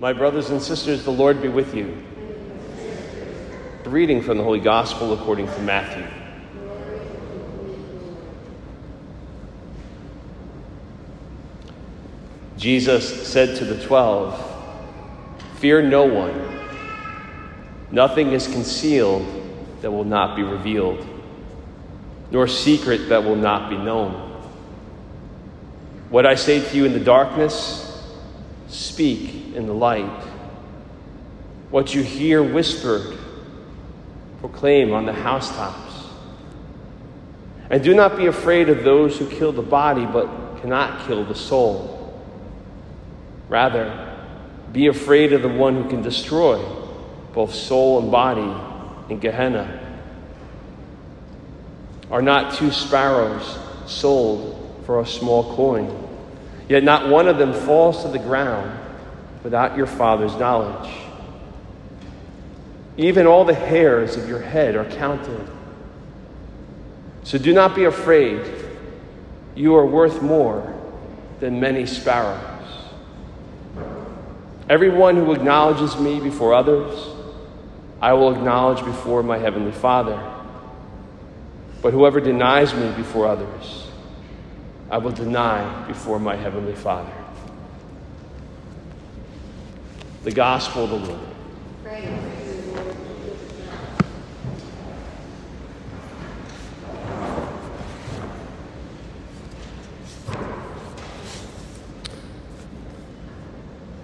My brothers and sisters, the Lord be with you. A reading from the Holy Gospel according to Matthew. Jesus said to the 12, "Fear no one. Nothing is concealed that will not be revealed, nor secret that will not be known. What I say to you in the darkness, speak in the light. What you hear whispered, proclaim on the housetops. And do not be afraid of those who kill the body but cannot kill the soul. Rather, be afraid of the one who can destroy both soul and body in Gehenna. Are not 2 sparrows sold for a small coin? Yet not one of them falls to the ground without your Father's knowledge. Even all the hairs of your head are counted. So do not be afraid. You are worth more than many sparrows. Everyone who acknowledges me before others, I will acknowledge before my heavenly Father. But whoever denies me before others, I will deny before my heavenly Father." The Gospel of the Lord. Praise to you, Lord.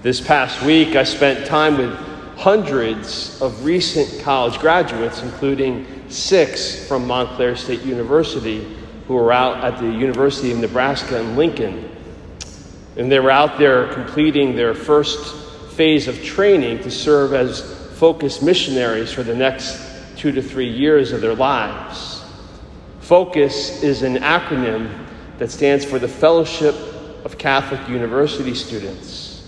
This past week, I spent time with hundreds of recent college graduates, including 6 from Montclair State University, who were out at the University of Nebraska in Lincoln. And they were out there completing their first phase of training to serve as FOCUS missionaries for the next 2 to 3 years of their lives. FOCUS is an acronym that stands for the Fellowship of Catholic University Students.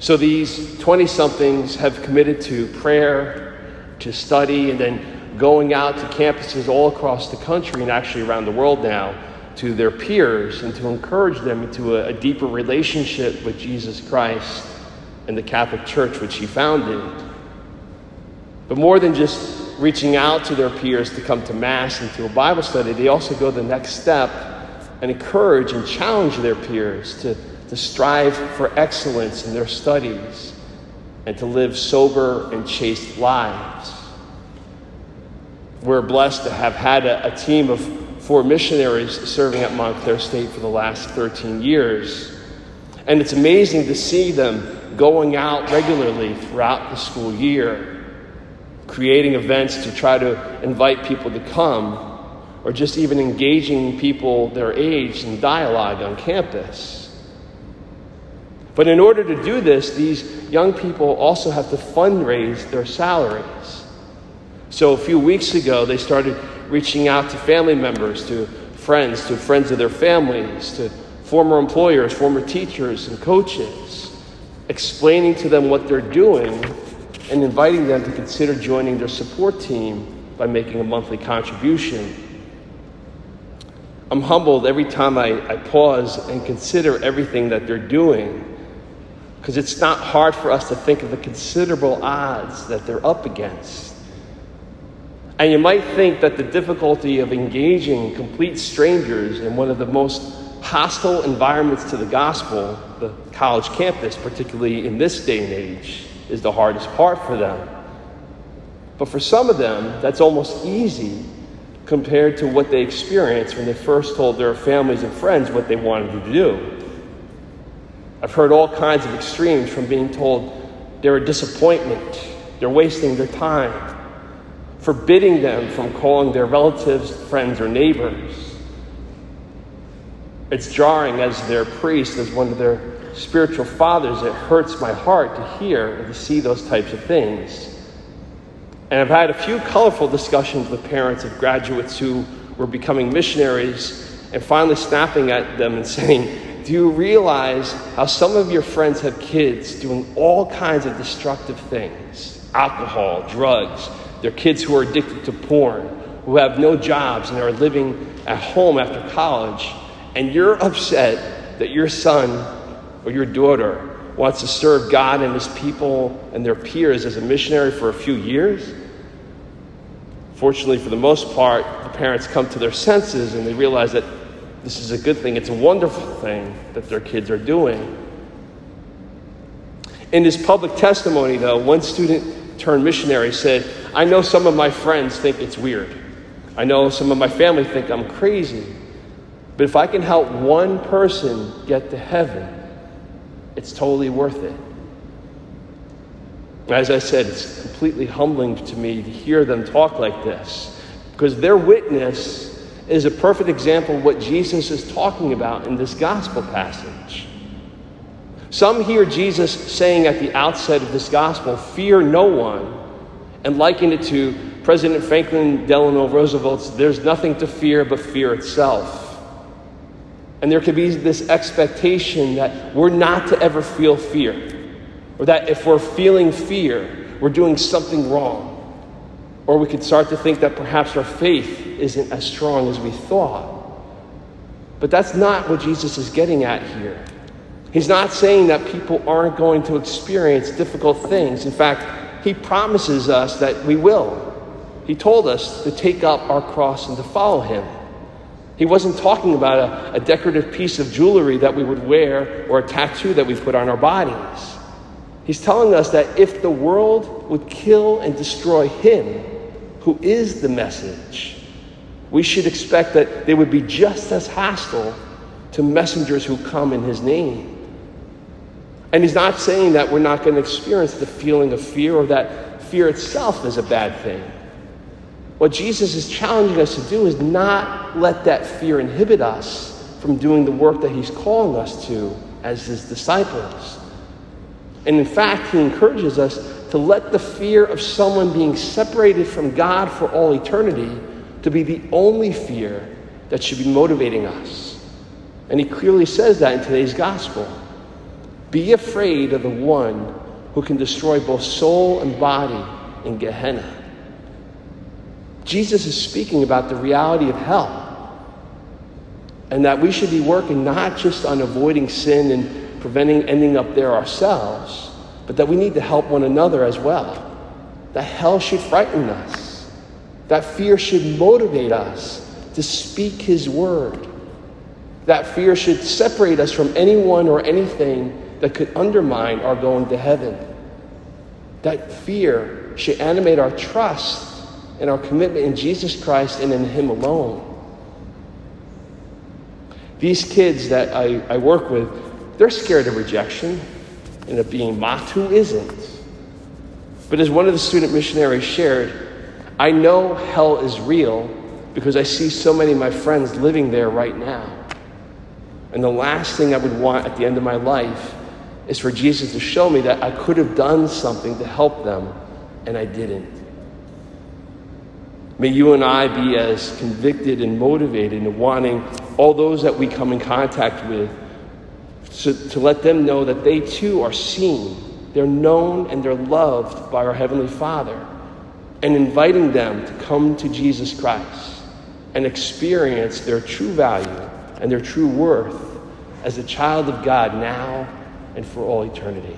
So these 20-somethings have committed to prayer, to study, and then going out to campuses all across the country and actually around the world now to their peers and to encourage them into a deeper relationship with Jesus Christ and the Catholic Church, which he founded. But more than just reaching out to their peers to come to Mass and to a Bible study, they also go the next step and encourage and challenge their peers to strive for excellence in their studies and to live sober and chaste lives. We're blessed to have had a team of 4 missionaries serving at Montclair State for the last 13 years. And it's amazing to see them going out regularly throughout the school year, creating events to try to invite people to come, or just even engaging people their age in dialogue on campus. But in order to do this, these young people also have to fundraise their salaries. So a few weeks ago, they started reaching out to family members, to friends of their families, to former employers, former teachers, and coaches, explaining to them what they're doing and inviting them to consider joining their support team by making a monthly contribution. I'm humbled every time I pause and consider everything that they're doing, because it's not hard for us to think of the considerable odds that they're up against. And you might think that the difficulty of engaging complete strangers in one of the most hostile environments to the gospel, the college campus, particularly in this day and age, is the hardest part for them. But for some of them, that's almost easy compared to what they experienced when they first told their families and friends what they wanted to do. I've heard all kinds of extremes, from being told they're a disappointment, they're wasting their time, forbidding them from calling their relatives, friends, or neighbors. It's jarring as their priest, as one of their spiritual fathers. It hurts my heart to hear and to see those types of things. And I've had a few colorful discussions with parents of graduates who were becoming missionaries and finally snapping at them and saying, "Do you realize how some of your friends have kids doing all kinds of destructive things? Alcohol, drugs, their kids who are addicted to porn, who have no jobs and are living at home after college, and you're upset that your son or your daughter wants to serve God and his people and their peers as a missionary for a few years. Fortunately, for the most part, the parents come to their senses and they realize that this is a good thing. It's a wonderful thing that their kids are doing. In his public testimony, though, one student turned missionary said, "I know some of my friends think it's weird. I know some of my family think I'm crazy. But if I can help one person get to heaven, it's totally worth it." As I said, it's completely humbling to me to hear them talk like this, because their witness is a perfect example of what Jesus is talking about in this gospel passage. Some hear Jesus saying at the outset of this gospel, "Fear no one," and liken it to President Franklin Delano Roosevelt's, "There's nothing to fear but fear itself." And there could be this expectation that we're not to ever feel fear, or that if we're feeling fear, we're doing something wrong. Or we could start to think that perhaps our faith isn't as strong as we thought. But that's not what Jesus is getting at here. He's not saying that people aren't going to experience difficult things. In fact, he promises us that we will. He told us to take up our cross and to follow him. He wasn't talking about a decorative piece of jewelry that we would wear or a tattoo that we put on our bodies. He's telling us that if the world would kill and destroy him, who is the message, we should expect that they would be just as hostile to messengers who come in his name. And he's not saying that we're not going to experience the feeling of fear or that fear itself is a bad thing. What Jesus is challenging us to do is not let that fear inhibit us from doing the work that he's calling us to as his disciples. And in fact, he encourages us to let the fear of someone being separated from God for all eternity to be the only fear that should be motivating us. And he clearly says that in today's gospel. Be afraid of the one who can destroy both soul and body in Gehenna. Jesus is speaking about the reality of hell, and that we should be working not just on avoiding sin and preventing ending up there ourselves, but that we need to help one another as well. That hell should frighten us. That fear should motivate us to speak his word. That fear should separate us from anyone or anything that could undermine our going to heaven. That fear should animate our trust and our commitment in Jesus Christ and in him alone. These kids that I work with, they're scared of rejection and of being mocked. Who isn't? But as one of the student missionaries shared, "I know hell is real because I see so many of my friends living there right now. And the last thing I would want at the end of my life is for Jesus to show me that I could have done something to help them, and I didn't." May you and I be as convicted and motivated in wanting all those that we come in contact with to let them know that they too are seen, they're known, and they're loved by our Heavenly Father, and inviting them to come to Jesus Christ and experience their true value and their true worth as a child of God now and for all eternity.